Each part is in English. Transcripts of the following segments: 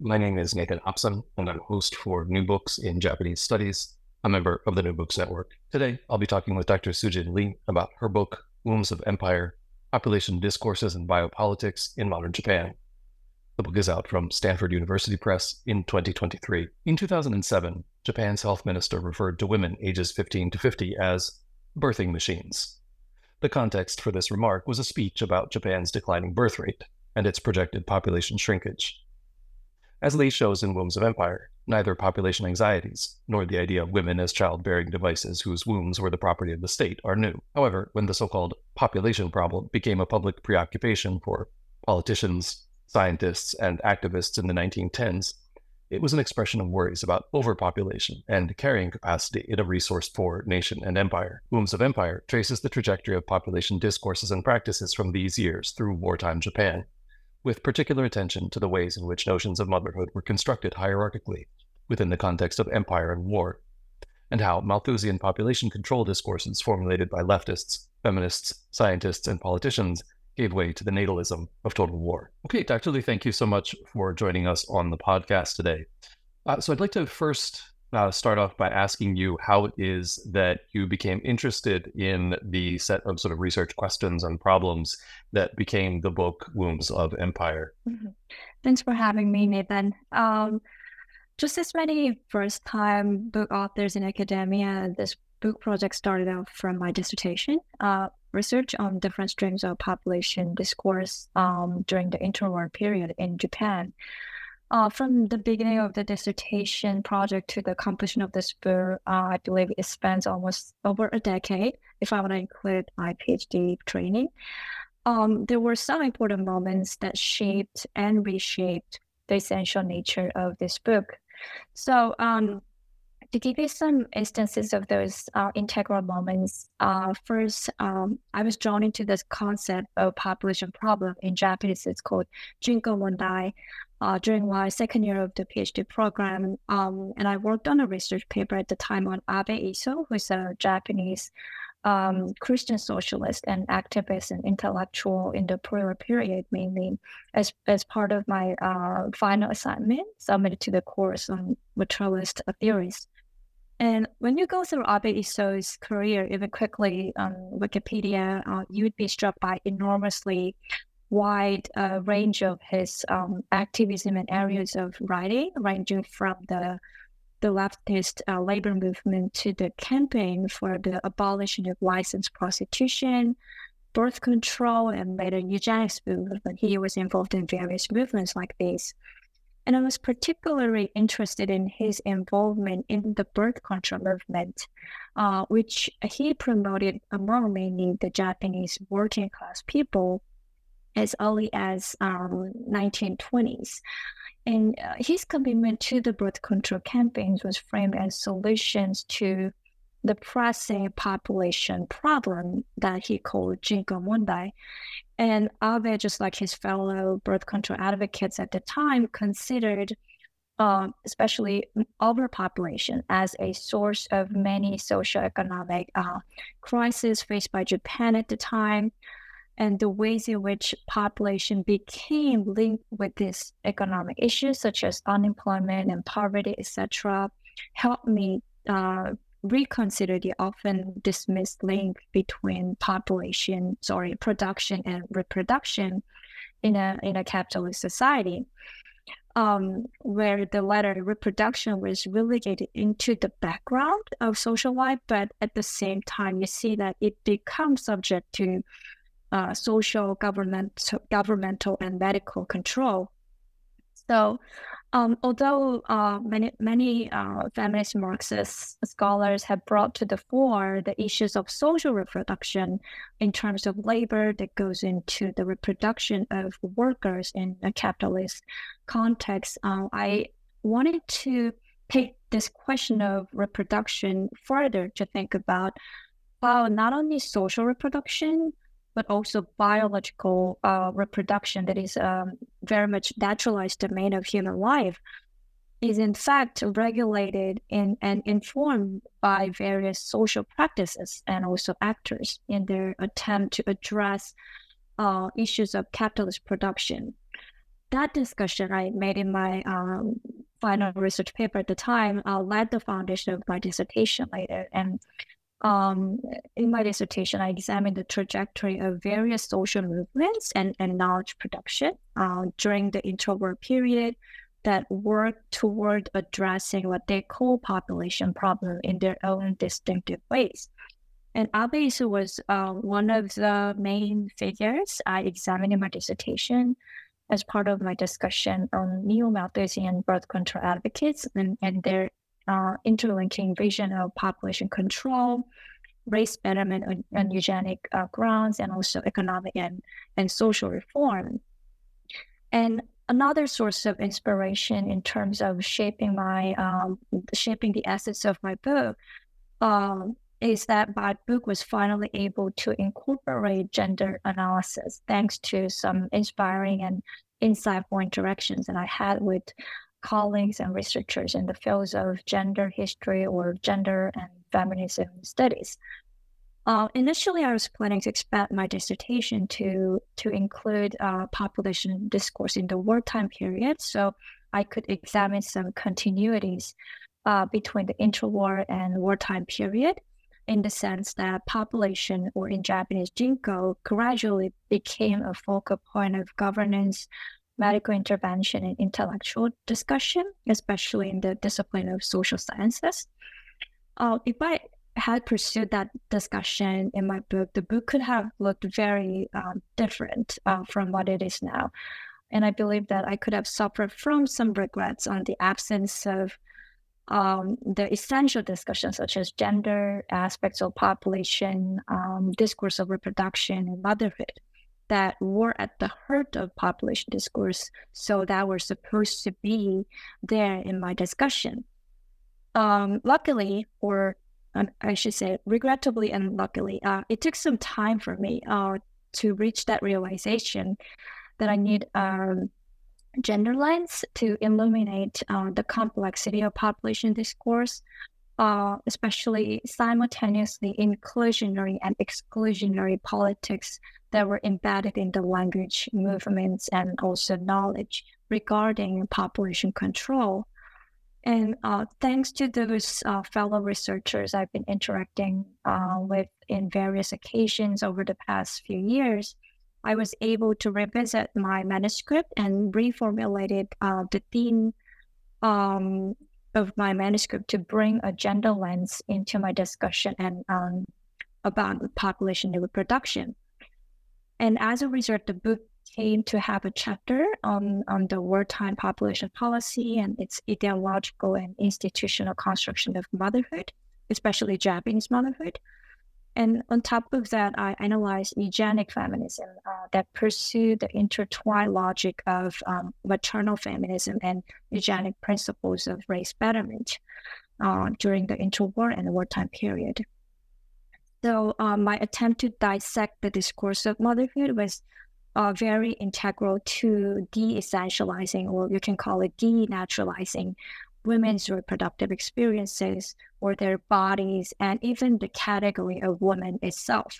My name is Nathan Hopson, and I'm a host for New Books in Japanese Studies, a member of the New Books Network. Today, I'll be talking with Dr. Sujin Lee about her book, Wombs of Empire, Population Discourses and Biopolitics in Modern Japan. The book is out from Stanford University Press in 2023. In 2007, Japan's health minister referred to women ages 15 to 50 as birthing machines. The context for this remark was a speech about Japan's declining birth rate and its projected population shrinkage. As Lee shows in Wombs of Empire, neither population anxieties nor the idea of women as child-bearing devices whose wombs were the property of the state are new. However, when the so-called population problem became a public preoccupation for politicians, scientists, and activists in the 1910s, it was an expression of worries about overpopulation and carrying capacity in a resource-poor nation and empire. Wombs of Empire traces the trajectory of population discourses and practices from these years through wartime Japan, with particular attention to the ways in which notions of motherhood were constructed hierarchically within the context of empire and war, and how Malthusian population control discourses formulated by leftists, feminists, scientists, and politicians gave way to the natalism of total war. Okay, Dr. Lee, thank you so much for joining us on the podcast today. So I'd like to first start off by asking you how it is that you became interested in the set of sort of research questions and problems that became the book Wombs of Empire. Mm-hmm. Thanks for having me, Nathan. Just as many first-time book authors in academia, this book project started out from my dissertation, research on different streams of population discourse during the interwar period in Japan. From the beginning of the dissertation project to the completion of this book, I believe it spans almost over a decade, if I want to include my PhD training. There were some important moments that shaped and reshaped the essential nature of this book. So to give you some instances of those integral moments, first, I was drawn into this concept of population problem. In Japanese, it's called Jinko Mondai. During my second year of the PhD program, and I worked on a research paper at the time on Abe Isoo, who is a Japanese Christian socialist and activist and intellectual in the prior period, mainly as part of my final assignment submitted to the course on materialist theories. And when you go through Abe Isoo's career, even quickly on Wikipedia, you would be struck by enormously wide range of his activism and areas of writing, ranging from the leftist labor movement to the campaign for the abolition of licensed prostitution, birth control, and later eugenics movement. He was involved in various movements like these. And I was particularly interested in his involvement in the birth control movement, which he promoted among mainly the Japanese working class people as early as 1920s. And his commitment to the birth control campaigns was framed as solutions to the pressing population problem that he called Jinko Mondai. And Abe, just like his fellow birth control advocates at the time, considered especially overpopulation as a source of many socioeconomic crises faced by Japan at the time, and the ways in which population became linked with these economic issues, such as unemployment and poverty, etc., helped me reconsider the often dismissed link between production and reproduction in a capitalist society, where the latter reproduction was relegated into the background of social life, but at the same time, you see that it becomes subject to social, governmental, and medical control. So Although many feminist Marxist scholars have brought to the fore the issues of social reproduction in terms of labor that goes into the reproduction of workers in a capitalist context, I wanted to take this question of reproduction further to think about how not only social reproduction, but also biological reproduction that is very much naturalized domain of human life is in fact regulated and informed by various social practices and also actors in their attempt to address issues of capitalist production. That discussion I made in my final research paper at the time led the foundation of my dissertation later. And in my dissertation, I examined the trajectory of various social movements and knowledge production during the interwar period that worked toward addressing what they call population problem in their own distinctive ways. And Abe Isoo was one of the main figures I examined in my dissertation as part of my discussion on neo-Malthusian birth control advocates and their interlinking vision of population control, race betterment on eugenic grounds, and also economic and social reform. And another source of inspiration in terms of shaping my shaping the essence of my book is that my book was finally able to incorporate gender analysis thanks to some inspiring and insightful interactions that I had with colleagues and researchers in the fields of gender history or gender and feminism studies. Initially, I was planning to expand my dissertation to include population discourse in the wartime period, so I could examine some continuities between the interwar and wartime period, in the sense that population, or in Japanese jinko, gradually became a focal point of governance, medical intervention, and intellectual discussion, especially in the discipline of social sciences. If I had pursued that discussion in my book, the book could have looked very different from what it is now. And I believe that I could have suffered from some regrets on the absence of the essential discussions such as gender, aspects of population, discourse of reproduction, and motherhood that were at the heart of population discourse, so that were supposed to be there in my discussion. Luckily, or I should say regrettably and luckily, it took some time for me to reach that realization that I need gender lens to illuminate the complexity of population discourse, especially simultaneously inclusionary and exclusionary politics that were embedded in the language movements and also knowledge regarding population control. And thanks to those fellow researchers I've been interacting with in various occasions over the past few years, I was able to revisit my manuscript and reformulated the theme of my manuscript to bring a gender lens into my discussion and about population reproduction. And as a result, the book came to have a chapter on the wartime population policy and its ideological and institutional construction of motherhood, especially Japanese motherhood. And on top of that, I analyzed eugenic feminism that pursued the intertwined logic of maternal feminism and eugenic principles of race betterment during the interwar and the wartime period. So my attempt to dissect the discourse of motherhood was very integral to de-essentializing, or you can call it denaturalizing, women's reproductive experiences or their bodies, and even the category of woman itself.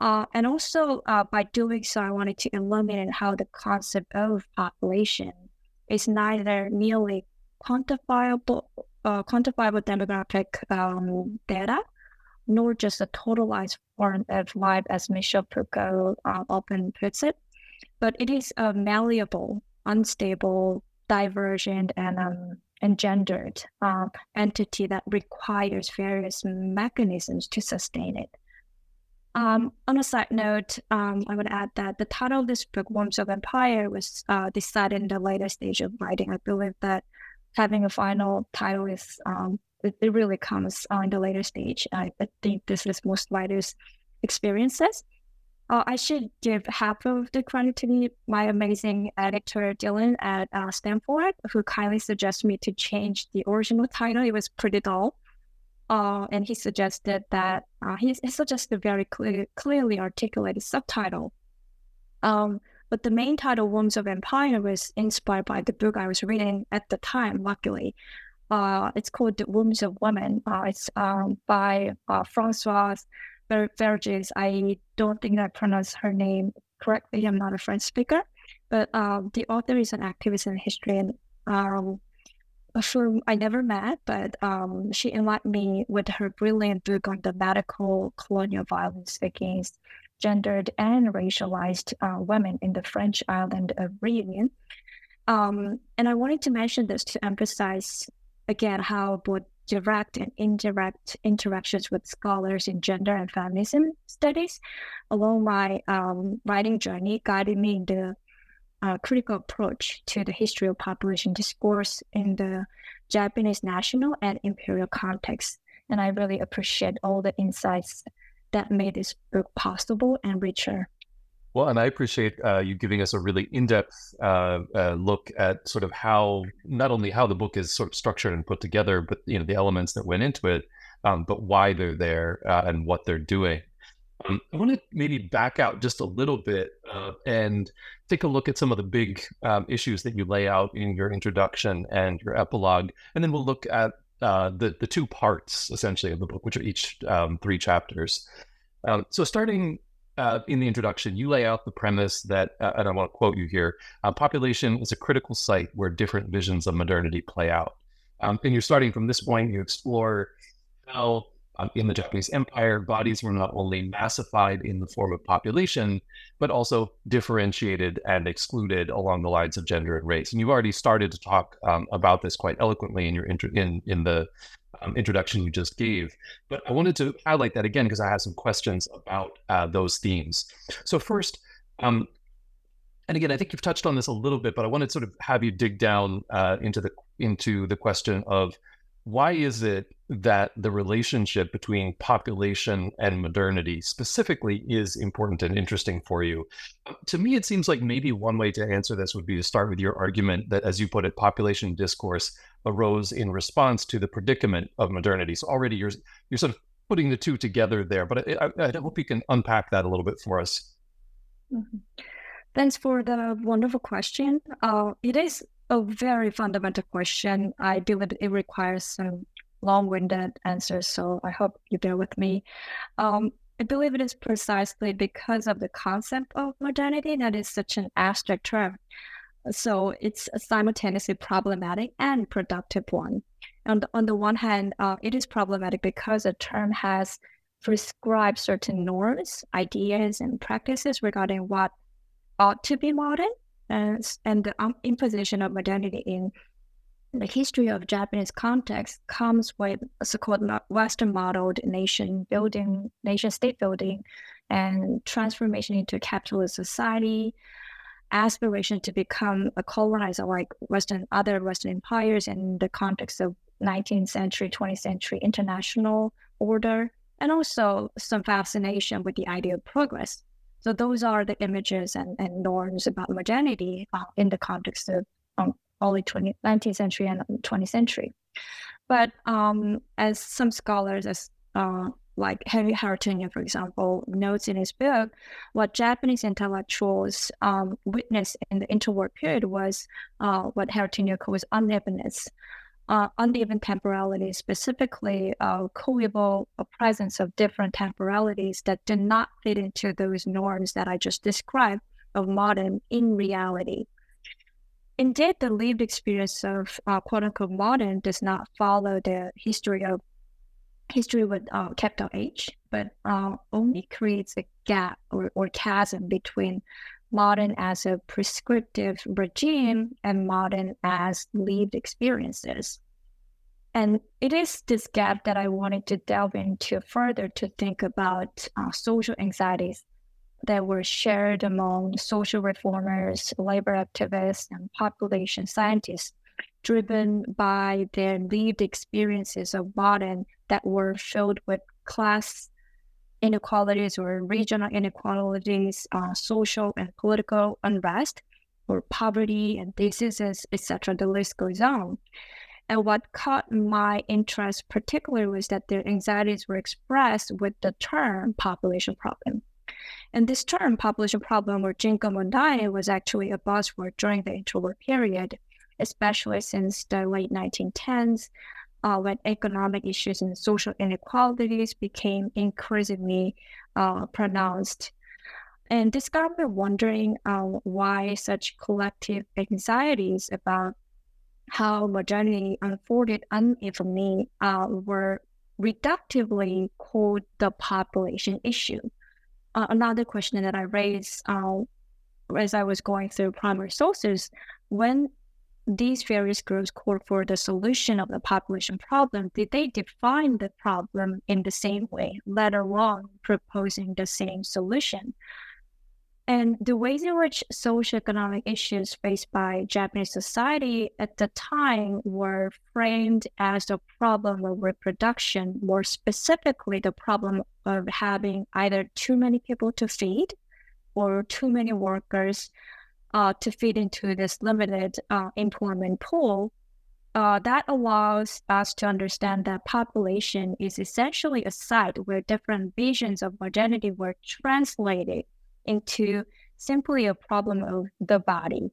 And also by doing so, I wanted to illuminate how the concept of population is neither merely quantifiable demographic data, nor just a totalized form of life, as Michel Foucault often puts it, but it is a malleable, unstable, divergent, and gendered entity that requires various mechanisms to sustain it. On a side note, I would add that the title of this book, Wombs of Empire, was decided in the later stage of writing. I believe that having a final title is it really comes in the later stage. I think this is most writers' experiences. I should give half of the credit to my amazing editor, Dylan, at Stanford, who kindly suggested me to change the original title. It was pretty dull. And he suggested that he suggested a very clearly articulated subtitle. But the main title, Wombs of Empire, was inspired by the book I was reading at the time, luckily. It's called The Wombs of Women. It's by Francois Verges. I don't think I pronounced her name correctly. I'm not a French speaker. But the author is an activist in history and whom I never met, but she enlightened me with her brilliant book on the radical colonial violence against gendered and racialized women in the French island of Reunion. And I wanted to mention this to emphasize again how both direct and indirect interactions with scholars in gender and feminism studies along my writing journey guided me in the critical approach to the history of population discourse in the Japanese national and imperial context. And I really appreciate all the insights that made this book possible and richer. Well, and I appreciate you giving us a really in-depth look at sort of how, not only how the book is sort of structured and put together, but, you know, the elements that went into it, but why they're there and what they're doing. I want to maybe back out just a little bit and take a look at some of the big issues that you lay out in your introduction and your epilogue, and then we'll look at the two parts, essentially, of the book, which are each three chapters. So starting in the introduction, you lay out the premise that, and I want to quote you here, population is a critical site where different visions of modernity play out. And you're starting from this point, you explore how in the Japanese Empire, bodies were not only massified in the form of population, but also differentiated and excluded along the lines of gender and race. And you've already started to talk about this quite eloquently in your in the introduction you just gave. But I wanted to highlight that again because I have some questions about those themes. So first, and again, I think you've touched on this a little bit, but I want to sort of have you dig down into the question of why is it that the relationship between population and modernity specifically is important and interesting for you? To me, it seems like maybe one way to answer this would be to start with your argument that, as you put it, population discourse arose in response to the predicament of modernity. So already you're sort of putting the two together there, but I hope you can unpack that a little bit for us. Mm-hmm. Thanks for the wonderful question. It is a very fundamental question. I believe it requires some long-winded answers, so I hope you bear with me. I believe it is precisely because of the concept of modernity that is such an abstract term. So it's a simultaneously problematic and productive one. And on the one hand, it is problematic because the term has prescribed certain norms, ideas, and practices regarding what ought to be modern, and the imposition of modernity in the history of Japanese context comes with a so-called Western-modeled nation-state building, and transformation into a capitalist society, aspiration to become a colonizer like other Western empires in the context of 19th century, 20th century international order, and also some fascination with the idea of progress. So those are the images and norms about modernity in the context of early 19th century and 20th century. But as some scholars, like Henry Haratunya, for example, notes in his book, what Japanese intellectuals witnessed in the interwar period was what Haratunya calls unevenness, uneven temporality, specifically coeval presence of different temporalities that did not fit into those norms that I just described of modern in reality. Indeed, the lived experience of quote-unquote modern does not follow the history with capital H, but only creates a gap or chasm between modern as a prescriptive regime and modern as lived experiences. And it is this gap that I wanted to delve into further to think about social anxieties that were shared among social reformers, labor activists, and population scientists, driven by their lived experiences of modern that were filled with class inequalities or regional inequalities, social and political unrest, or poverty and diseases, etc. The list goes on. And what caught my interest particularly was that their anxieties were expressed with the term population problem. And this term, population problem or jinkomondai, was actually a buzzword during the interwar period, especially since the late 1910s, when economic issues and social inequalities became increasingly pronounced. And this got me wondering why such collective anxieties about how modernity unfolded unevenly were reductively called the population issue. Another question that I raised as I was going through primary sources, when these various groups called for the solution of the population problem, did they define the problem in the same way, let alone proposing the same solution? And the ways in which socioeconomic issues faced by Japanese society at the time were framed as the problem of reproduction, more specifically the problem of having either too many people to feed or too many workers to feed into this limited employment pool. That allows us to understand that population is essentially a site where different visions of modernity were translated into simply a problem of the body,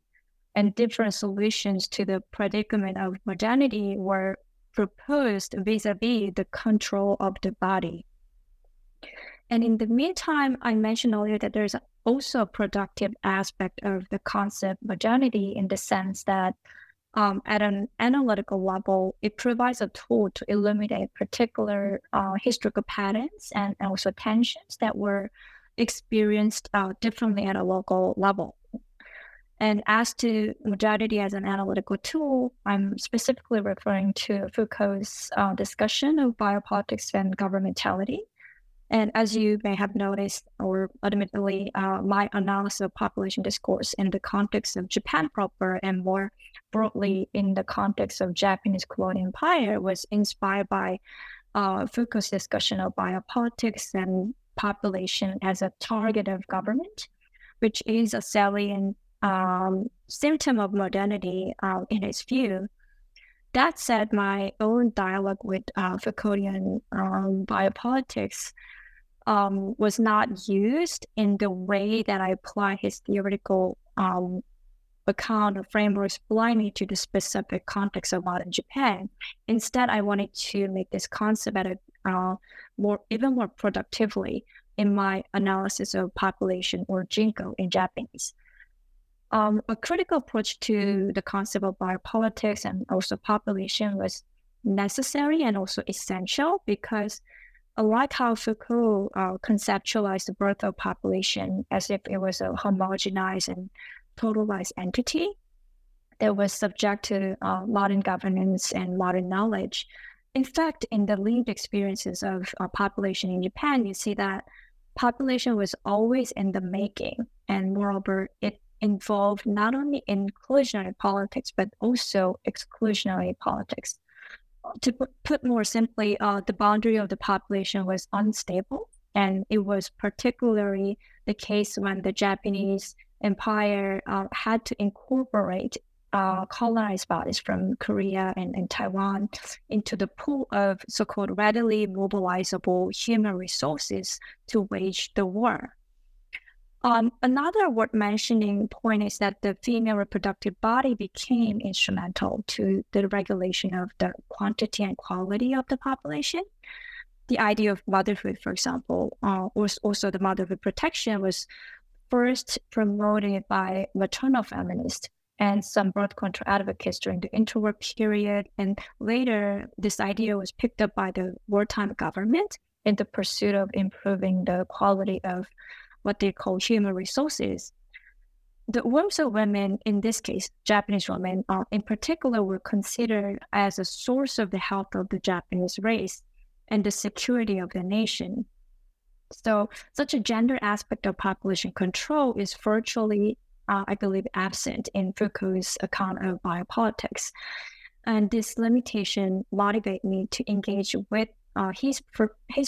and different solutions to the predicament of modernity were proposed vis-a-vis the control of the body. And in the meantime, I mentioned earlier that there's also a productive aspect of the concept modernity in the sense that at an analytical level, it provides a tool to illuminate particular historical patterns and also tensions that were experienced differently at a local level. And as to modernity as an analytical tool, I'm specifically referring to Foucault's discussion of biopolitics and governmentality. And as you may have noticed, or admittedly, my analysis of population discourse in the context of Japan proper and more broadly in the context of Japanese colonial empire was inspired by Foucault's discussion of biopolitics and population as a target of government, which is a salient symptom of modernity in his view. That said, my own dialogue with Foucaultian biopolitics was not used in the way that I apply his theoretical account or frameworks blindly to the specific context of modern Japan. Instead, I wanted to make this concept at a more productively in my analysis of population or jinko in Japanese. A critical approach to the concept of biopolitics and also population was necessary and also essential because, unlike how Foucault conceptualized the birth of population as if it was a homogenized and totalized entity that was subject to modern governance and modern knowledge, in fact, in the lived experiences of population in Japan, you see that population was always in the making. And moreover, it involved not only inclusionary politics, but also exclusionary politics. To put more simply, the boundary of the population was unstable. And it was particularly the case when the Japanese empire had to incorporate colonized bodies from Korea and Taiwan into the pool of so-called readily mobilizable human resources to wage the war. Another worth mentioning point is that the female reproductive body became instrumental to the regulation of the quantity and quality of the population. The idea of motherhood, for example, was also the motherhood protection was first promoted by maternal feminists and some birth control advocates during the interwar period. And later, this idea was picked up by the wartime government in the pursuit of improving the quality of what they call human resources. The wombs of women, in this case, Japanese women in particular, were considered as a source of the health of the Japanese race and the security of the nation. So such a gender aspect of population control is virtually, I believe, absent in Foucault's account of biopolitics. And this limitation motivated me to engage with his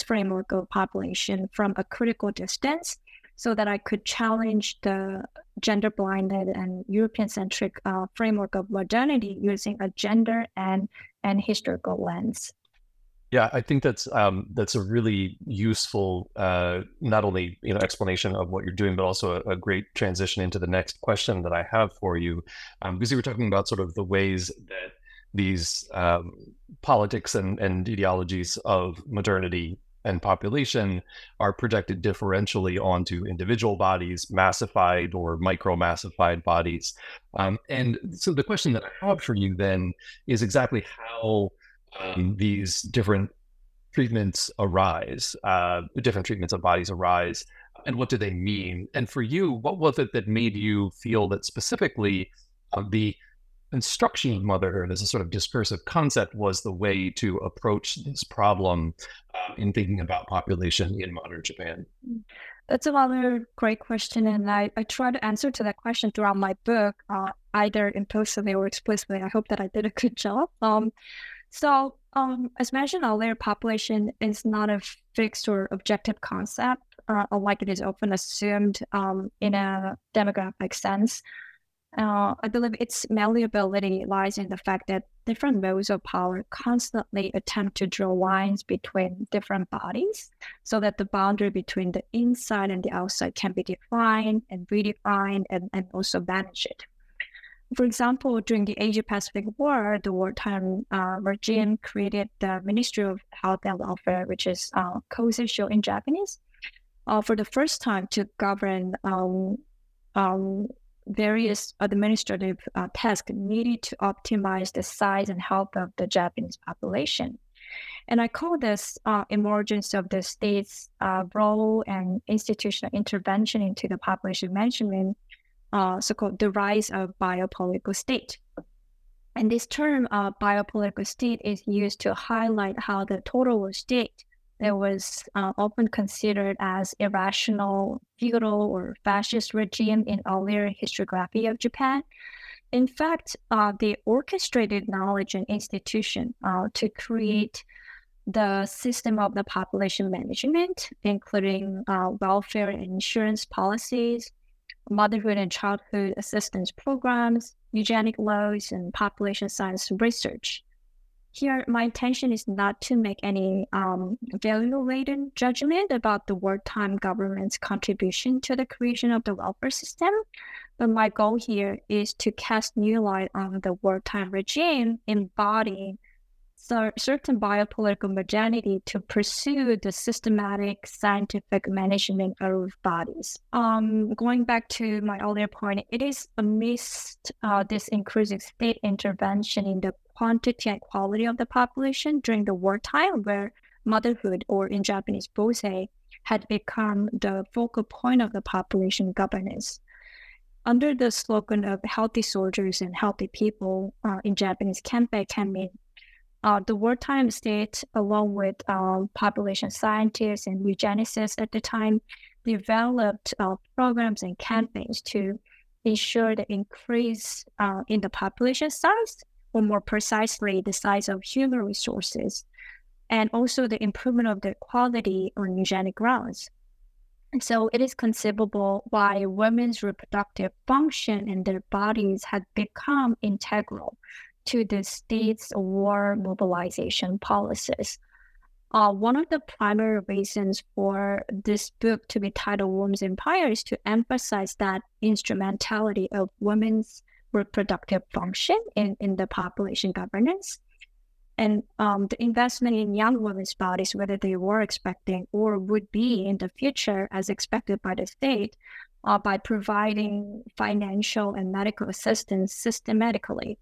framework of population from a critical distance so that I could challenge the gender-blinded and European-centric framework of modernity using a gender and historical lens. Yeah, I think that's a really useful not only explanation of what you're doing, but also a great transition into the next question that I have for you, because you were talking about sort of the ways that these politics and ideologies of modernity and population are projected differentially onto individual bodies, massified or micro-massified bodies, and so the question that I have for you then is exactly how these different treatments arise, different treatments of bodies arise, and what do they mean? And for you, what was it that made you feel that specifically the construction of motherhood as a sort of discursive concept was the way to approach this problem in thinking about population in modern Japan? That's another great question, and I try to answer to that question throughout my book, either implicitly or explicitly. I hope that I did a good job. So, as mentioned earlier, population is not a fixed or objective concept, unlike it is often assumed in a demographic sense. I believe its malleability lies in the fact that different modes of power constantly attempt to draw lines between different bodies so that the boundary between the inside and the outside can be defined and redefined and also managed. For example, during the Asia-Pacific War, the wartime regime created the Ministry of Health and Welfare, which is Kosishow in Japanese, for the first time to govern various administrative tasks needed to optimize the size and health of the Japanese population. And I call this emergence of the state's role and institutional intervention into the population management, so-called the rise of biopolitical state. And this term, biopolitical state, is used to highlight how the total state that was often considered as irrational, feudal, or fascist regime in earlier historiography of Japan. In fact, they orchestrated knowledge and institution to create the system of the population management, including welfare and insurance policies, motherhood and childhood assistance programs, eugenic laws, and population science research. Here, my intention is not to make any value-laden judgment about the wartime government's contribution to the creation of the welfare system, but my goal here is to cast new light on the wartime regime embodying certain biopolitical modernity to pursue the systematic scientific management of bodies. Going back to my earlier point, it is amidst this increasing state intervention in the quantity and quality of the population during the wartime where motherhood, or in Japanese, bosei, had become the focal point of the population governance. Under the slogan of healthy soldiers and healthy people in Japanese, kenpei can mean the wartime state, along with population scientists and eugenicists at the time, developed programs and campaigns to ensure the increase in the population size, or more precisely, the size of human resources, and also the improvement of the quality on eugenic grounds. And so it is conceivable why women's reproductive function and their bodies had become integral to the state's war mobilization policies. One of the primary reasons for this book to be titled Wombs of Empire is to emphasize that instrumentality of women's reproductive function in the population governance. And the investment in young women's bodies, whether they were expecting or would be in the future as expected by the state, by providing financial and medical assistance systematically.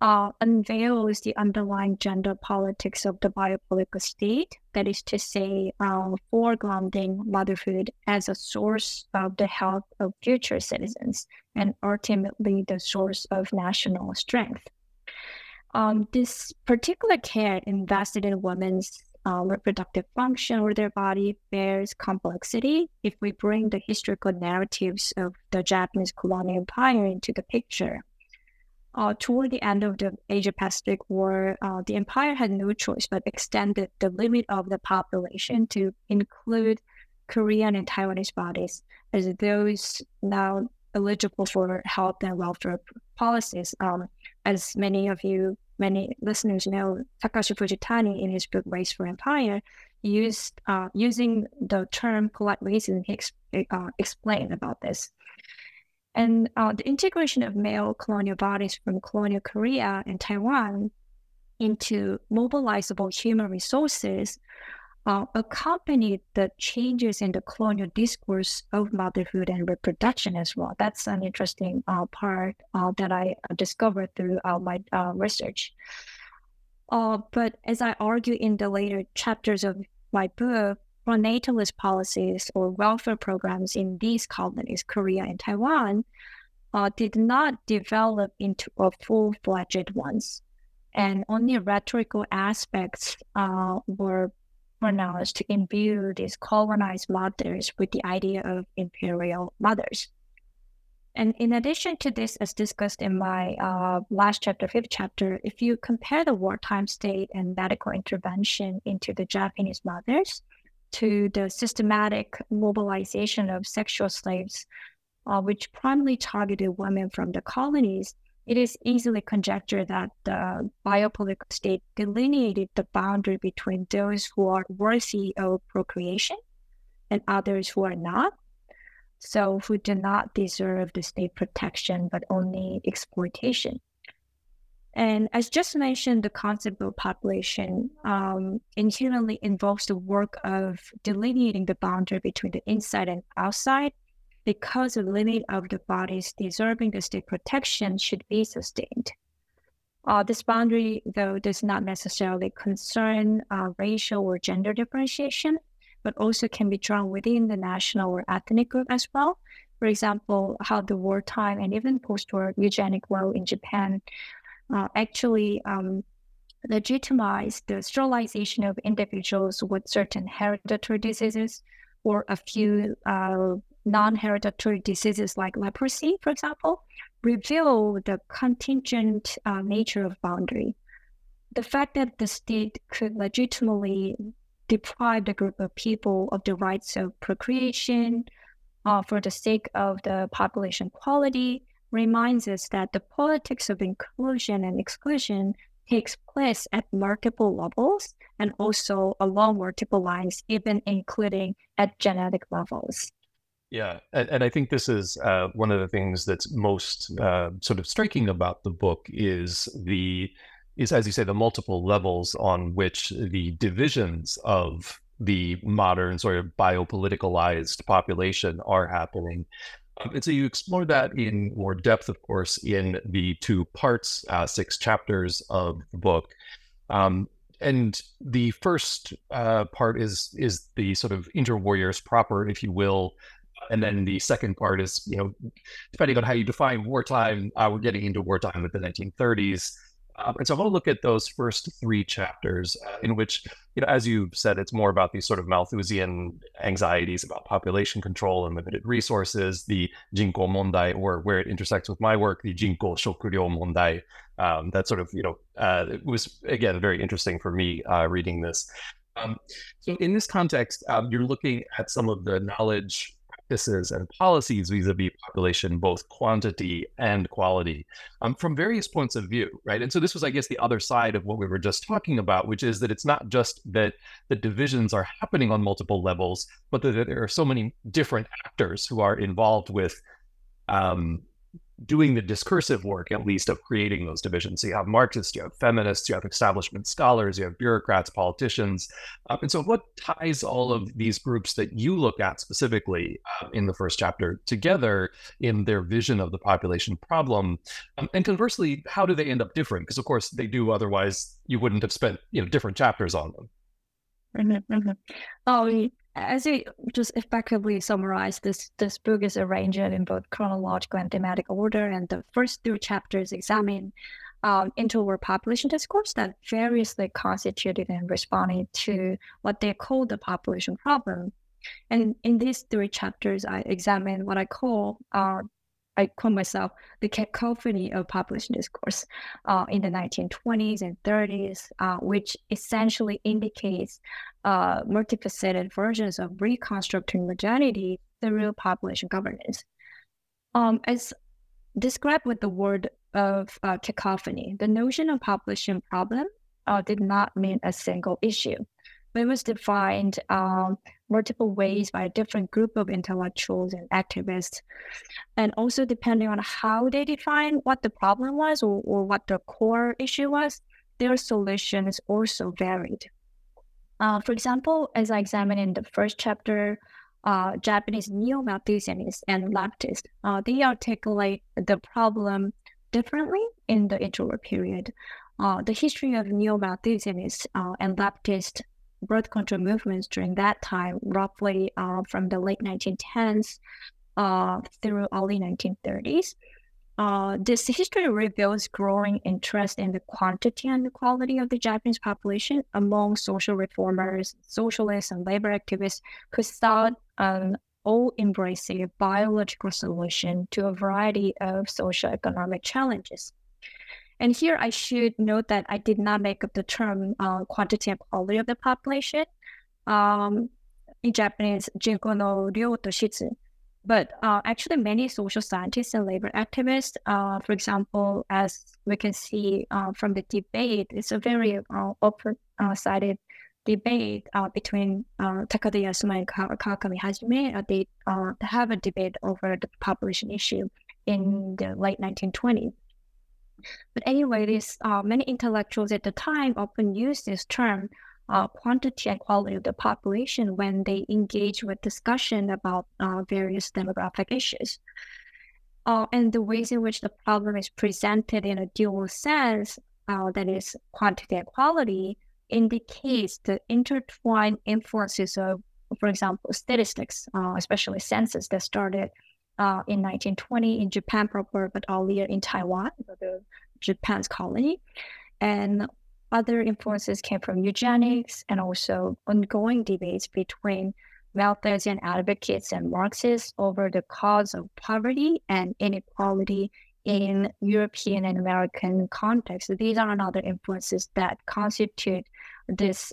unveils the underlying gender politics of the biopolitical state, that is to say, foregrounding motherhood as a source of the health of future citizens and ultimately the source of national strength. This particular care invested in women's reproductive function or their body bears complexity if we bring the historical narratives of the Japanese colonial empire into the picture. Toward the end of the Asia-Pacific War, the empire had no choice but extended the limit of the population to include Korean and Taiwanese bodies as those now eligible for health and welfare policies. As many listeners know, Takashi Fujitani, in his book Race for Empire, using the term polite racism, explained about this. And the integration of male colonial bodies from colonial Korea and Taiwan into mobilizable human resources accompanied the changes in the colonial discourse of motherhood and reproduction as well. That's an interesting part that I discovered through my research. But as I argue in the later chapters of my book, pronatalist policies or welfare programs in these colonies, Korea and Taiwan, did not develop into a full-fledged ones, and only rhetorical aspects were pronounced to imbue these colonized mothers with the idea of imperial mothers. And in addition to this, as discussed in my last chapter, fifth chapter, if you compare the wartime state and medical intervention into the Japanese mothers to the systematic mobilization of sexual slaves, which primarily targeted women from the colonies, it is easily conjectured that the biopolitical state delineated the boundary between those who are worthy of procreation and others who are not, so who do not deserve the state protection but only exploitation. And as just mentioned, the concept of population inherently involves the work of delineating the boundary between the inside and outside, because the limit of the bodies deserving the state protection should be sustained. This boundary, though, does not necessarily concern racial or gender differentiation, but also can be drawn within the national or ethnic group as well. For example, how the wartime and even post-war eugenic war in Japan actually legitimize the sterilization of individuals with certain hereditary diseases or a few non-hereditary diseases like leprosy, for example, reveal the contingent nature of boundary. The fact that the state could legitimately deprive the group of people of the rights of procreation for the sake of the population quality reminds us that the politics of inclusion and exclusion takes place at multiple levels and also along multiple lines, even including at genetic levels. Yeah, and I think this is one of the things that's most sort of striking about the book is, as you say, the multiple levels on which the divisions of the modern sort of biopoliticalized population are happening. And so you explore that in more depth, of course, in the two parts, 6 chapters of the book. And the first part is the sort of interwarriors proper, if you will. And then the second part is, depending on how you define wartime, we're getting into wartime with the 1930s. And so I want to look at those first 3 chapters in which, as you said, it's more about these sort of Malthusian anxieties about population control and limited resources, the Jinko Mondai, or where it intersects with my work, the Jinko Shokuryo Mondai. That sort of, it was, again, very interesting for me reading this. So in this context, you're looking at some of the knowledge, practices, and policies vis-a-vis population, both quantity and quality, from various points of view, right? And so this was, I guess, the other side of what we were just talking about, which is that it's not just that the divisions are happening on multiple levels, but that there are so many different actors who are involved with doing the discursive work, at least, of creating those divisions. So you have Marxists, you have feminists, you have establishment scholars, you have bureaucrats, politicians. And so what ties all of these groups that you look at specifically in the first chapter together in their vision of the population problem? And conversely, how do they end up different? Because, of course, they do. Otherwise, you wouldn't have spent different chapters on them. As you just effectively summarized, this book is arranged in both chronological and thematic order, and the first two chapters examine interwar population discourse that variously constituted and responded to what they call the population problem. And in these three chapters, I examine what I call, the cacophony of population discourse in the 1920s and 30s, which essentially indicates multifaceted versions of reconstructing modernity through population governance. As described with the word of cacophony, the notion of population problem did not mean a single issue. It was defined multiple ways by a different group of intellectuals and activists. And also depending on how they define what the problem was or what the core issue was, their solutions also varied. For example, as I examined in the first chapter, Japanese neo-Malthusianists and leftists, they articulate the problem differently in the interwar period. The history of neo-Malthusianists and leftist birth control movements during that time, roughly from the late 1910s through early 1930s. This history reveals growing interest in the quantity and the quality of the Japanese population among social reformers, socialists, and labor activists who sought an all-embracing biological solution to a variety of socioeconomic challenges. And here I should note that I did not make up the term quantity and quality of the population, in Japanese, jinko no ryo to shitsu. But actually many social scientists and labor activists, for example, as we can see from the debate, it's a very open-sided debate between Takada Yasuma and Kawakami Hajime. They have a debate over the population issue in the late 1920s. But anyway, these many intellectuals at the time often use this term, quantity and quality of the population, when they engage with discussion about various demographic issues. And the ways in which the problem is presented in a dual sense, that is quantity and quality, indicates the intertwined influences of, for example, statistics, especially census that started in 1920 in Japan proper, but earlier in Taiwan, Japan's colony. And other influences came from eugenics and also ongoing debates between Malthusian advocates and Marxists over the cause of poverty and inequality in European and American contexts. These are another influences that constitute this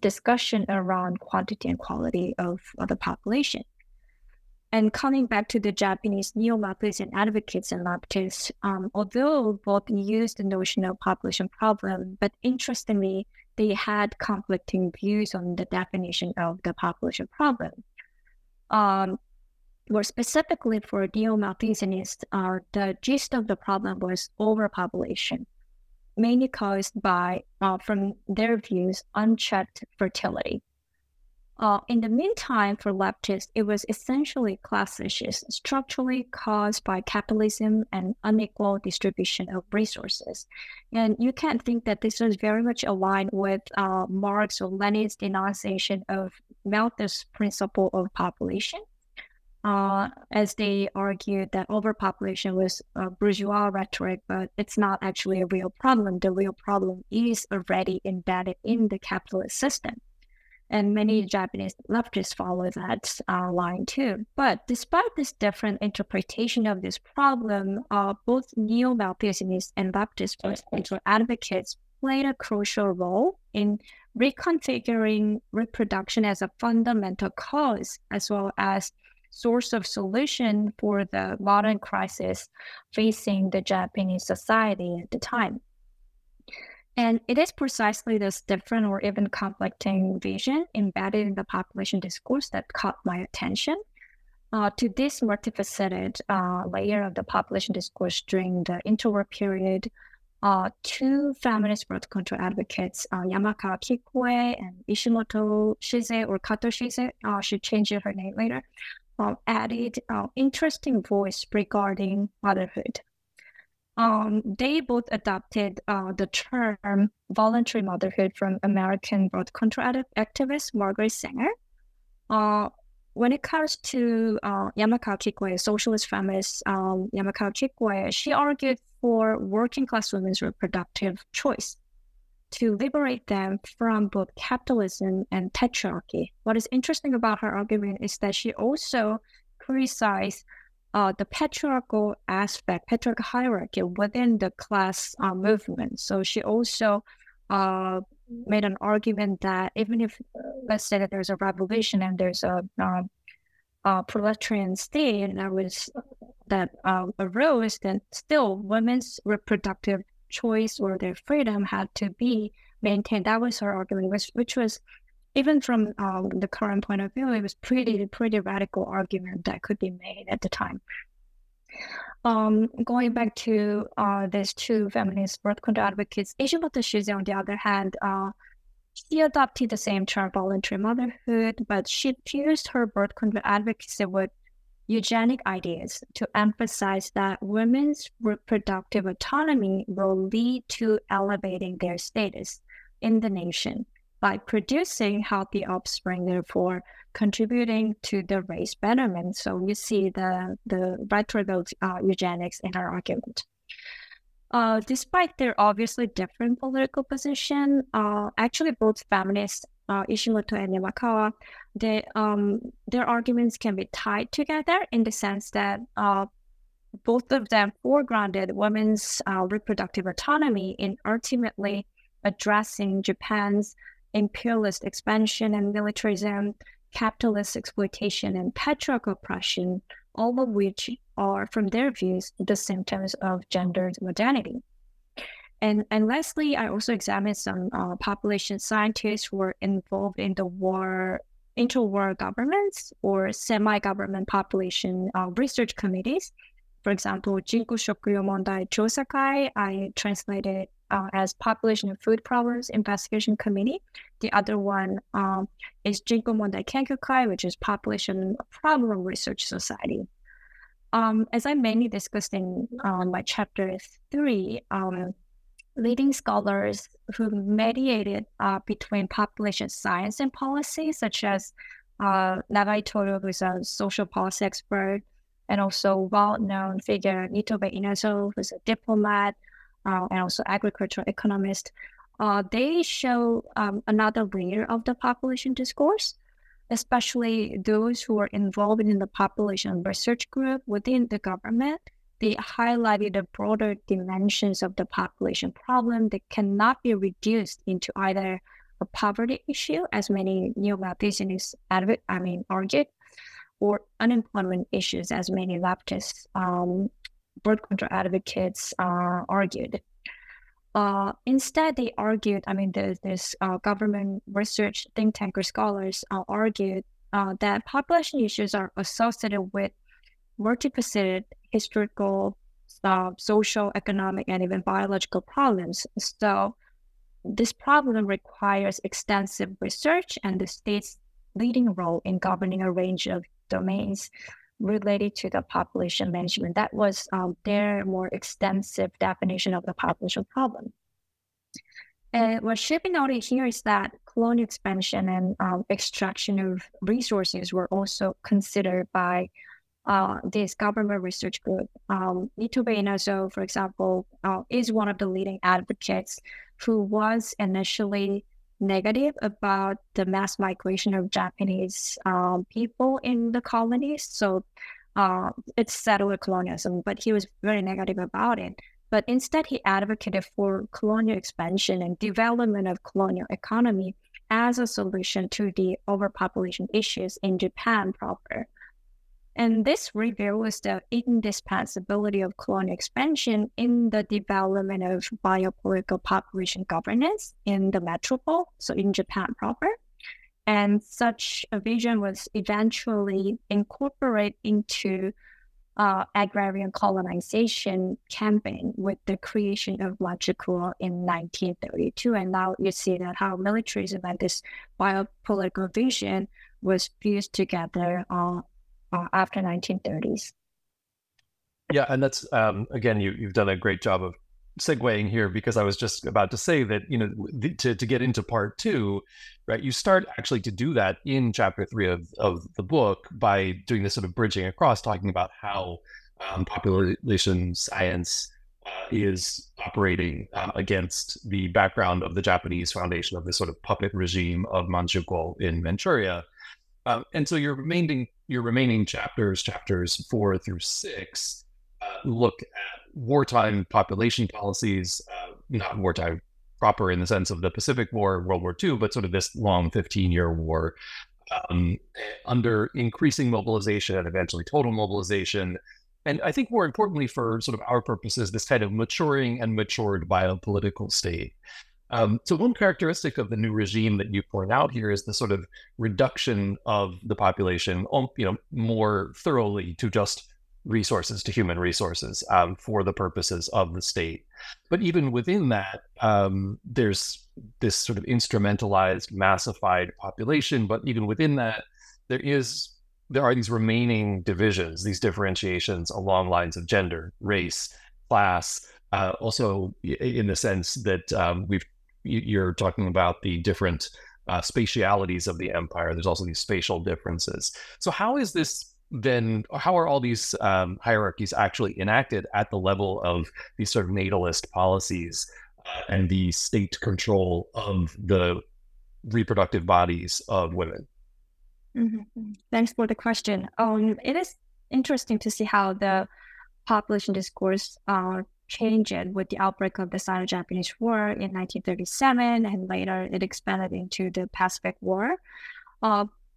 discussion around quantity and quality of the population. And coming back to the Japanese neo-Malthusian advocates and leftists, although both used the notion of population problem, but interestingly, they had conflicting views on the definition of the population problem. More specifically for neo-Malthusianists, the gist of the problem was overpopulation, mainly caused by, from their views, unchecked fertility. In the meantime, for leftists, it was essentially class issues structurally caused by capitalism and unequal distribution of resources. And you can think that this was very much aligned with Marx or Lenin's denunciation of Malthus' principle of population, as they argued that overpopulation was bourgeois rhetoric, but it's not actually a real problem. The real problem is already embedded in the capitalist system. And many Japanese leftists follow that line too. But despite this different interpretation of this problem, both neo-Malthusianists and leftist cultural advocates played a crucial role in reconfiguring reproduction as a fundamental cause, as well as source of solution for the modern crisis facing the Japanese society at the time. And it is precisely this different or even conflicting vision embedded in the population discourse that caught my attention. to this multifaceted layer of the population discourse during the interwar period, two feminist birth control advocates, Yamakawa Kikue and Ishimoto Shizue or Kato Shizue, she changed her name later, added interesting voice regarding motherhood. They both adopted the term voluntary motherhood from American birth control activist Margaret Sanger. When it comes to Yamakawa Kikue, socialist feminist Yamakawa Kikue, she argued for working class women's reproductive choice to liberate them from both capitalism and patriarchy. What is interesting about her argument is that she also criticized the patriarchal aspect, patriarchal hierarchy within the class movement. So she also made an argument that even if, let's say that there's a revolution and there's a proletarian state and that arose, then still women's reproductive choice or their freedom had to be maintained. That was her argument, which was, even from the current point of view, it was pretty radical argument that could be made at the time. Going back to these two feminist birth control advocates, Ishimoto Shizue, on the other hand, she adopted the same term voluntary motherhood, but she fused her birth control advocacy with eugenic ideas to emphasize that women's reproductive autonomy will lead to elevating their status in the nation by producing healthy offspring, therefore contributing to the race betterment. So you see the retrograde eugenics in our argument. Despite their obviously different political position, actually both feminists, Ishimoto and Yamakawa, their arguments can be tied together in the sense that both of them foregrounded women's reproductive autonomy in ultimately addressing Japan's imperialist expansion and militarism, capitalist exploitation, and patriarchal oppression, all of which are, from their views, the symptoms of gendered modernity. And lastly, I also examined some population scientists who were involved in the war, interwar governments or semi-government population research committees. For example, Jinku Shokuryo Mondai Chosakai, I translated as Population and Food Problems Investigation Committee. The other one is Jinko Mondai Kenkyukai, which is Population Problem Research Society. As I mainly discussed in my chapter 3, leading scholars who mediated between population science and policy, such as Nagai Toru, who is a social policy expert, and also well-known figure Nitobe Inazo, who is a diplomat, and also agricultural economists, they show another layer of the population discourse, especially those who are involved in the population research group within the government. They highlighted the broader dimensions of the population problem that cannot be reduced into either a poverty issue, as many neo-Malthusianists argued, or unemployment issues, as many leftists birth control advocates argued. Instead, they argued, this government research think tanker scholars argued that population issues are associated with multifaceted historical, social, economic, and even biological problems. So this problem requires extensive research and the state's leading role in governing a range of domains related to the population management. That was their more extensive definition of the population problem. And what should be noted here is that colonial expansion and extraction of resources were also considered by this government research group. Nitobe Inazo, for example, is one of the leading advocates who was initially negative about the mass migration of Japanese people in the colonies. So it's settler colonialism, but he was very negative about it. But instead, he advocated for colonial expansion and development of colonial economy as a solution to the overpopulation issues in Japan proper. And this reveals the indispensability of colonial expansion in the development of biopolitical population governance in the metropole, so in Japan proper, And such a vision was eventually incorporated into agrarian colonization campaign with the creation of Manchukuo in 1932. And now you see that how militarism and this biopolitical vision was fused together after 1930s. Yeah, and that's, again, you've done a great job of segueing here, because I was just about to say that, you know, to get into part two, right, you start actually to do that in chapter 3 of the book by doing this sort of bridging across, talking about how population science is operating against the background of the Japanese foundation of this sort of puppet regime of Manchukuo in Manchuria. And so your remaining chapters 4 through 6, look at wartime population policies, not wartime proper in the sense of the Pacific War, World War II, but sort of this long 15-year war under increasing mobilization and eventually total mobilization. And I think more importantly for sort of our purposes, this kind of maturing and matured biopolitical state. So one characteristic of the new regime that you point out here is the sort of reduction of the population, you know, more thoroughly to just resources, to human resources, for the purposes of the state. But even within that, there's this sort of instrumentalized, massified population. But even within that, there are these remaining divisions, these differentiations along lines of gender, race, class. Also, in the sense that you're talking about the different spatialities of the empire. There's also these spatial differences. So how is this? Then how are all these hierarchies actually enacted at the level of these sort of natalist policies and the state control of the reproductive bodies of women? Mm-hmm. Thanks for the question. It is interesting to see how the population discourse changed with the outbreak of the Sino-Japanese War in 1937, and later it expanded into the Pacific War.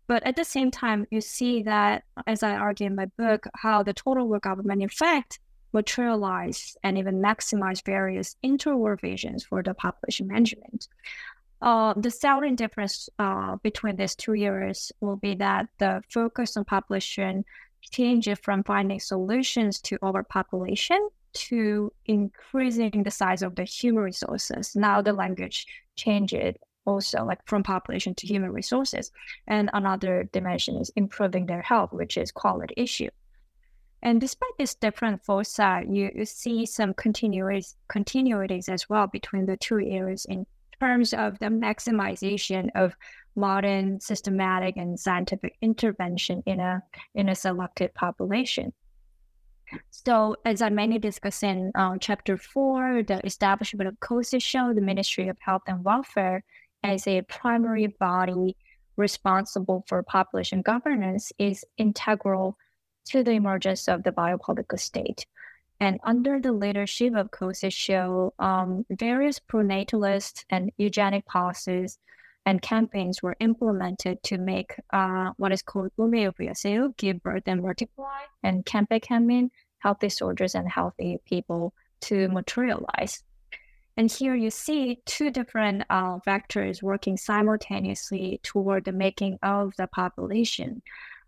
But at the same time, you see that, as I argue in my book, how the total war government, in fact, materialized and even maximized various interwar visions for the population management. The salient difference between these 2 years will be that the focus on population changes from finding solutions to overpopulation to increasing the size of the human resources. Now the language changes. Also, like from population to human resources. And another dimension is improving their health, which is quality issue. And despite this different foresight, you see some continuities as well between the 2 areas in terms of the maximization of modern systematic and scientific intervention in a selected population. So, as I mainly discuss in chapter 4, the establishment of Kosishow, the Ministry of Health and Welfare, as a primary body responsible for population governance is integral to the emergence of the biopolitical state. And under the leadership of Kosishow, various pronatalist and eugenic policies and campaigns were implemented to make what is called umeyofuyaseyo, give birth and multiply, and kempekamin, health disorders and healthy people, to materialize. And here you see 2 different vectors working simultaneously toward the making of the population.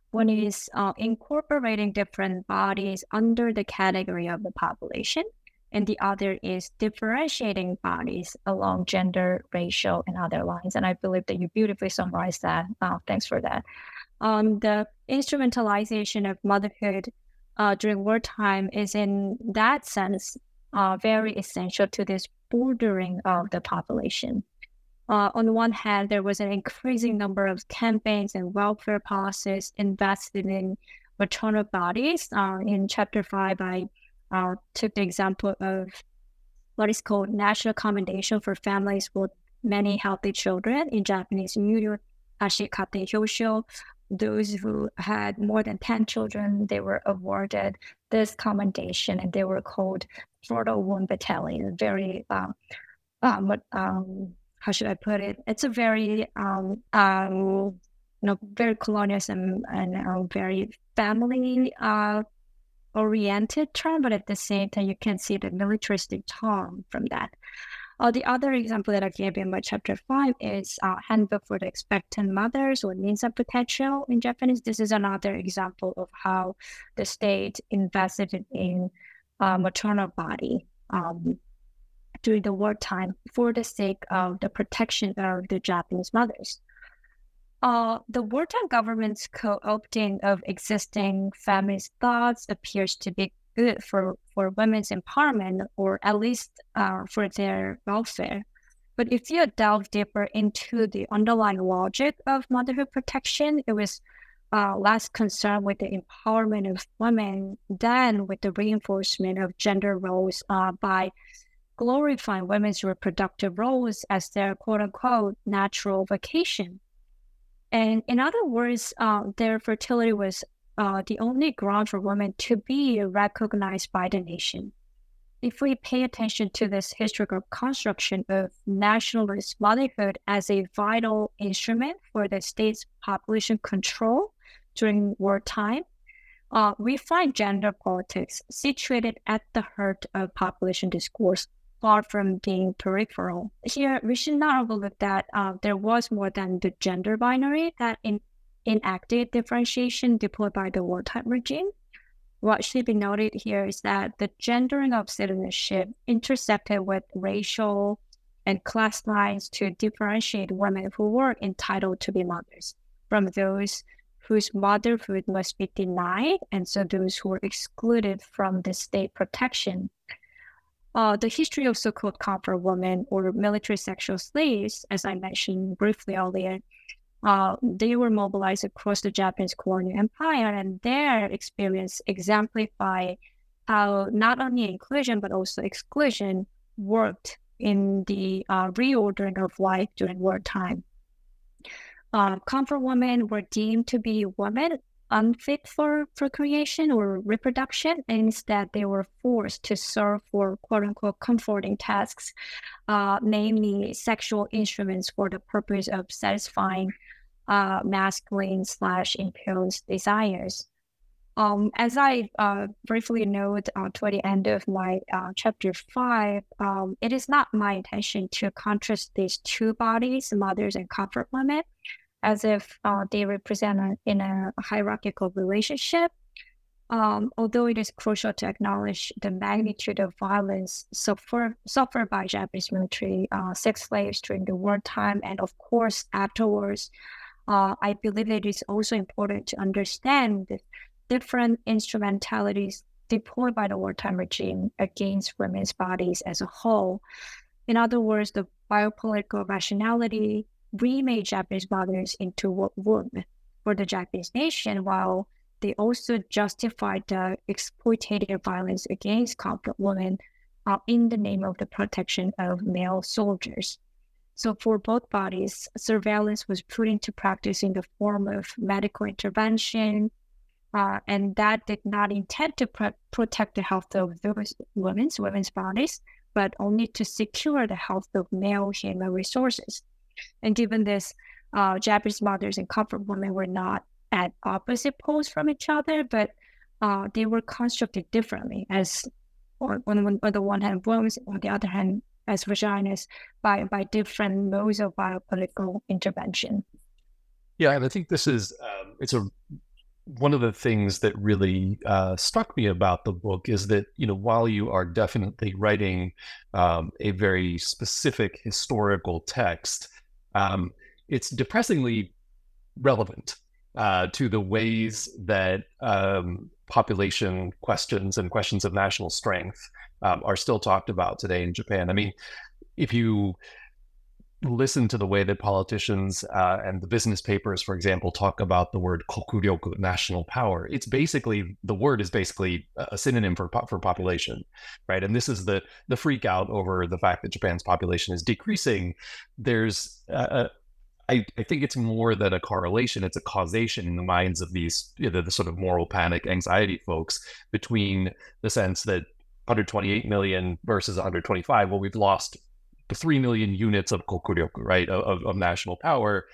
One is incorporating different bodies under the category of the population, and the other is differentiating bodies along gender, racial, and other lines. And I believe that you beautifully summarized that. Thanks for that. The instrumentalization of motherhood during wartime is, in that sense, very essential to this bordering of the population. On one hand, there was an increasing number of campaigns and welfare policies invested in maternal bodies. In chapter 5, I took the example of what is called National Commendation for Families with Many Healthy Children, in Japanese, Ashikate Hyosho. Those who had more than 10 children, they were awarded this commendation, and they were called Fertile Womb Battalion. Very, how should I put it? It's a very, very colonial and very family-oriented term, but at the same time, you can see the militaristic tone from that. The other example that I gave in my chapter 5 is Handbook for the Expectant Mothers or Ninsa Protection in Japanese. This is another example of how the state invested in maternal body during the wartime for the sake of the protection of the Japanese mothers. The wartime government's co-opting of existing feminist thoughts appears to be good for women's empowerment, or at least for their welfare. But if you delve deeper into the underlying logic of motherhood protection, it was less concerned with the empowerment of women than with the reinforcement of gender roles by glorifying women's reproductive roles as their quote-unquote natural vocation. And in other words, their fertility was the only ground for women to be recognized by the nation. If we pay attention to this historical construction of nationalist motherhood as a vital instrument for the state's population control during wartime, we find gender politics situated at the heart of population discourse, far from being peripheral. Here, we should not overlook that there was more than the gender binary that enacted differentiation deployed by the wartime regime. What should be noted here is that the gendering of citizenship intersected with racial and class lines to differentiate women who were entitled to be mothers from those whose motherhood must be denied, and so those who were excluded from the state protection. The history of so-called comfort women or military sexual slaves, as I mentioned briefly earlier, they were mobilized across the Japanese colonial empire, and their experience exemplify how not only inclusion but also exclusion worked in the reordering of life during wartime. Comfort women were deemed to be women unfit for procreation or reproduction, and instead they were forced to serve for quote-unquote comforting tasks, namely sexual instruments for the purpose of satisfying masculine/imperialist desires. As I briefly note toward the end of my chapter 5, it is not my intention to contrast these two bodies, mothers and comfort women, as if they represent in a hierarchical relationship, although it is crucial to acknowledge the magnitude of violence suffered by Japanese military sex slaves during the wartime, and of course afterwards. I believe it is also important to understand the different instrumentalities deployed by the wartime regime against women's bodies as a whole. In other words, the biopolitical rationality remade Japanese mothers into womb for the Japanese nation, while they also justified the exploitative violence against comfort women in the name of the protection of male soldiers. So for both bodies, surveillance was put into practice in the form of medical intervention, and that did not intend to protect the health of those women's bodies, but only to secure the health of male human resources. And given this, Japanese mothers and comfort women were not at opposite poles from each other, but they were constructed differently as, on the one hand, wombs, on the other hand, as vaginas, by different modes of biopolitical intervention. Yeah, and I think this is one of the things that really struck me about the book is that, you know, while you are definitely writing a very specific historical text, it's depressingly relevant to the ways that population questions and questions of national strength are still talked about today in Japan. I mean, if you listen to the way that politicians and the business papers, for example, talk about the word kokuryoku, national power, it's basically, the word is basically a synonym for population, right? And this is the freak out over the fact that Japan's population is decreasing. There's I think it's more than a correlation, it's a causation in the minds of these, you know, the sort of moral panic, anxiety folks, between the sense that 128 million versus 125, well, we've lost 3 million units of kokuryoku, right, of national power.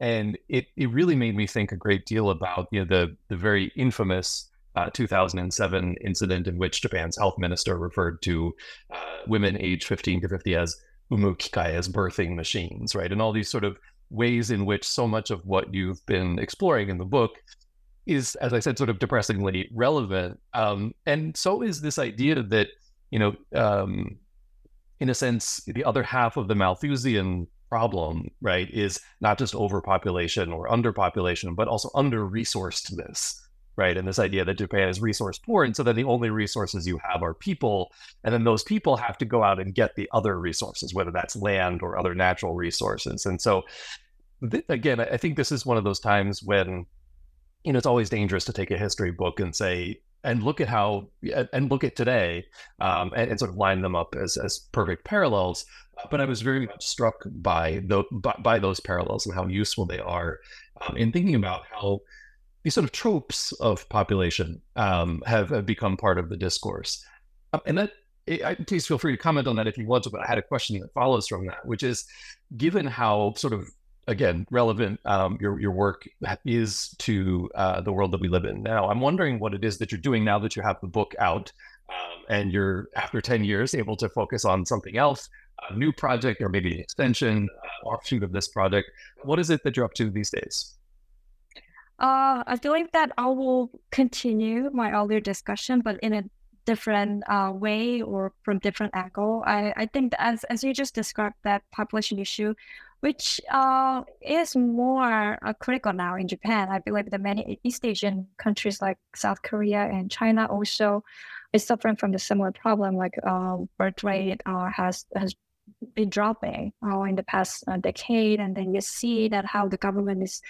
And it really made me think a great deal about, you know, the very infamous 2007 incident in which Japan's health minister referred to women aged 15 to 50 as umukikai as birthing machines, right? And all these sort of ways in which so much of what you've been exploring in the book is, as I said, sort of depressingly relevant. And so is this idea that, you know, in a sense, the other half of the Malthusian problem, right, is not just overpopulation or underpopulation, but also under-resourcedness, right? And this idea that Japan is resource poor, and so then the only resources you have are people, and then those people have to go out and get the other resources, whether that's land or other natural resources. And so, again, I think this is one of those times when, you know, it's always dangerous to take a history book and say, and look at how, and look at today, and sort of line them up as perfect parallels. But I was very much struck by those parallels and how useful they are in thinking about how these sort of tropes of population have become part of the discourse. And that, please feel free to comment on that if you want to, but I had a question that follows from that, which is, given how sort of, again, relevant your work is to the world that we live in now, I'm wondering what it is that you're doing now that you have the book out, and you're, after 10 years, able to focus on something else, a new project, or maybe an extension, offshoot of this project. What is it that you're up to these days? I think that I will continue my earlier discussion, but in a different way or from different angle. I think that as you just described, that population issue, which is more critical now in Japan. I believe that many East Asian countries like South Korea and China also is suffering from the similar problem, like birth rate has been dropping in the past decade. And then you see that how the government is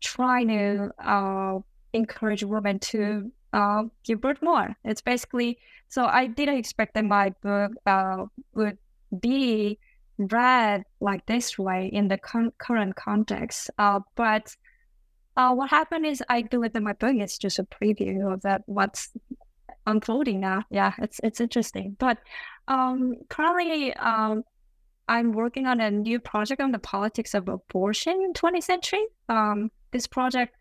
trying to encourage women to give birth more. It's basically, so I didn't expect that my book would be read like this way in the current context, but what happened is I believe that my book is just a preview of that, what's unfolding now. Yeah, it's interesting. But currently I'm working on a new project on the politics of abortion in 20th century. This project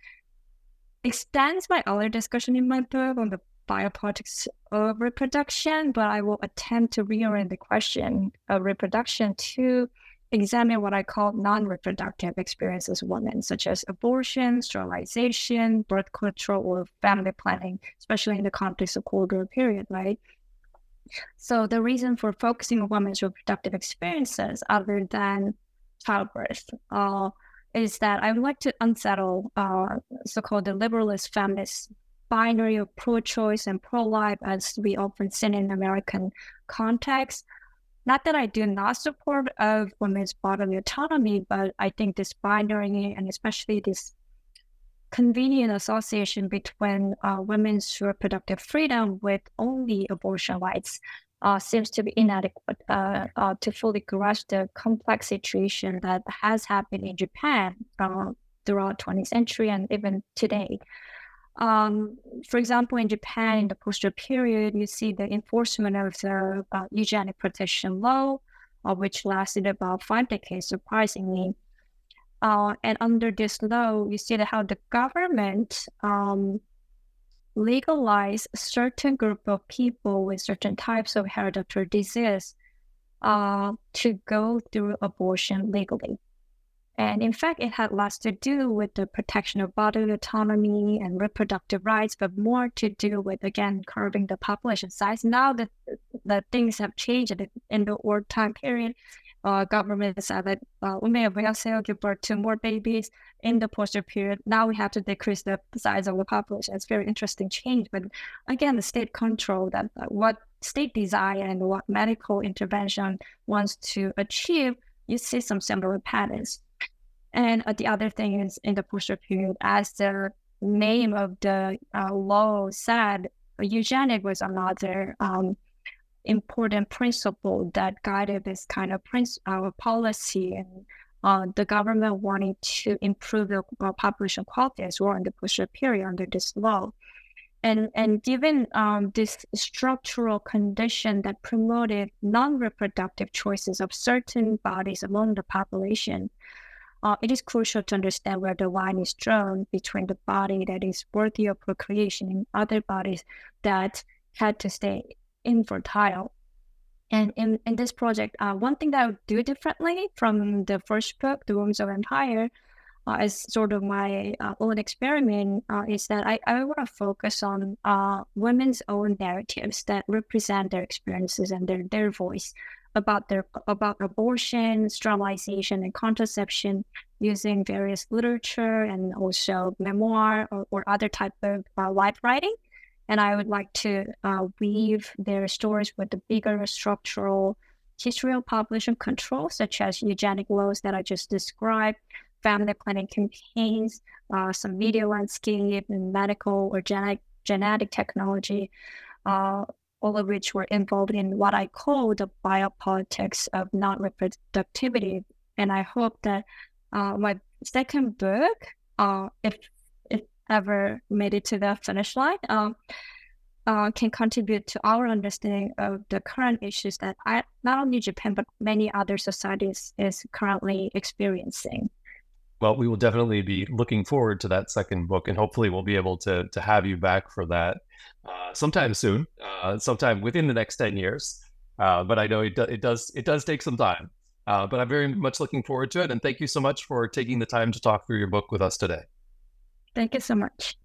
extends my earlier discussion in my book on the biopolitics of reproduction, but I will attempt to reorient the question of reproduction to examine what I call non-reproductive experiences of women, such as abortion, sterilization, birth control, or family planning, especially in the context of Cold War period, right? So the reason for focusing on women's reproductive experiences other than childbirth is that I would like to unsettle so-called the liberalist feminist binary of pro-choice and pro-life as we often see in American context. Not that I do not support of women's bodily autonomy, but I think this binary and especially this convenient association between women's reproductive freedom with only abortion rights seems to be inadequate to fully grasp the complex situation that has happened in Japan throughout 20th century and even today. For example, in Japan, in the post-war period, you see the enforcement of the eugenic protection law, which lasted about 5 decades, surprisingly. And under this law, you see how the government legalized a certain group of people with certain types of hereditary disease to go through abortion legally. And in fact, it had less to do with the protection of bodily autonomy and reproductive rights, but more to do with, again, curbing the population size. Now that the things have changed in the wartime period, government said that we may have also give birth to more babies in the post-war period. Now we have to decrease the size of the population. It's a very interesting change. But again, the state control that what state desire and what medical intervention wants to achieve, you see some similar patterns. And the other thing is, in the post-war period, as the name of the law said, eugenic was another important principle that guided this kind of policy, and the government wanting to improve the population quality as well in the post-war period under this law. And given this structural condition that promoted non-reproductive choices of certain bodies among the population, it is crucial to understand where the line is drawn between the body that is worthy of procreation and other bodies that had to stay infertile. And in this project, one thing that I would do differently from the first book, The Wombs of Empire, as sort of my own experiment, is that I want to focus on women's own narratives that represent their experiences and their voice about abortion, sterilization, and contraception, using various literature and also memoir or other type of life writing. And I would like to weave their stories with the bigger structural history of population control, such as eugenic laws that I just described, family planning campaigns, some video landscape, and medical or genetic technology, all of which were involved in what I call the biopolitics of non-reproductivity. And I hope that my second book, if ever made it to the finish line, can contribute to our understanding of the current issues that not only Japan, but many other societies is currently experiencing. Well, we will definitely be looking forward to that second book, and hopefully we'll be able to have you back for that sometime soon, sometime within the next 10 years. But I know it does take some time, but I'm very much looking forward to it. And thank you so much for taking the time to talk through your book with us today. Thank you so much.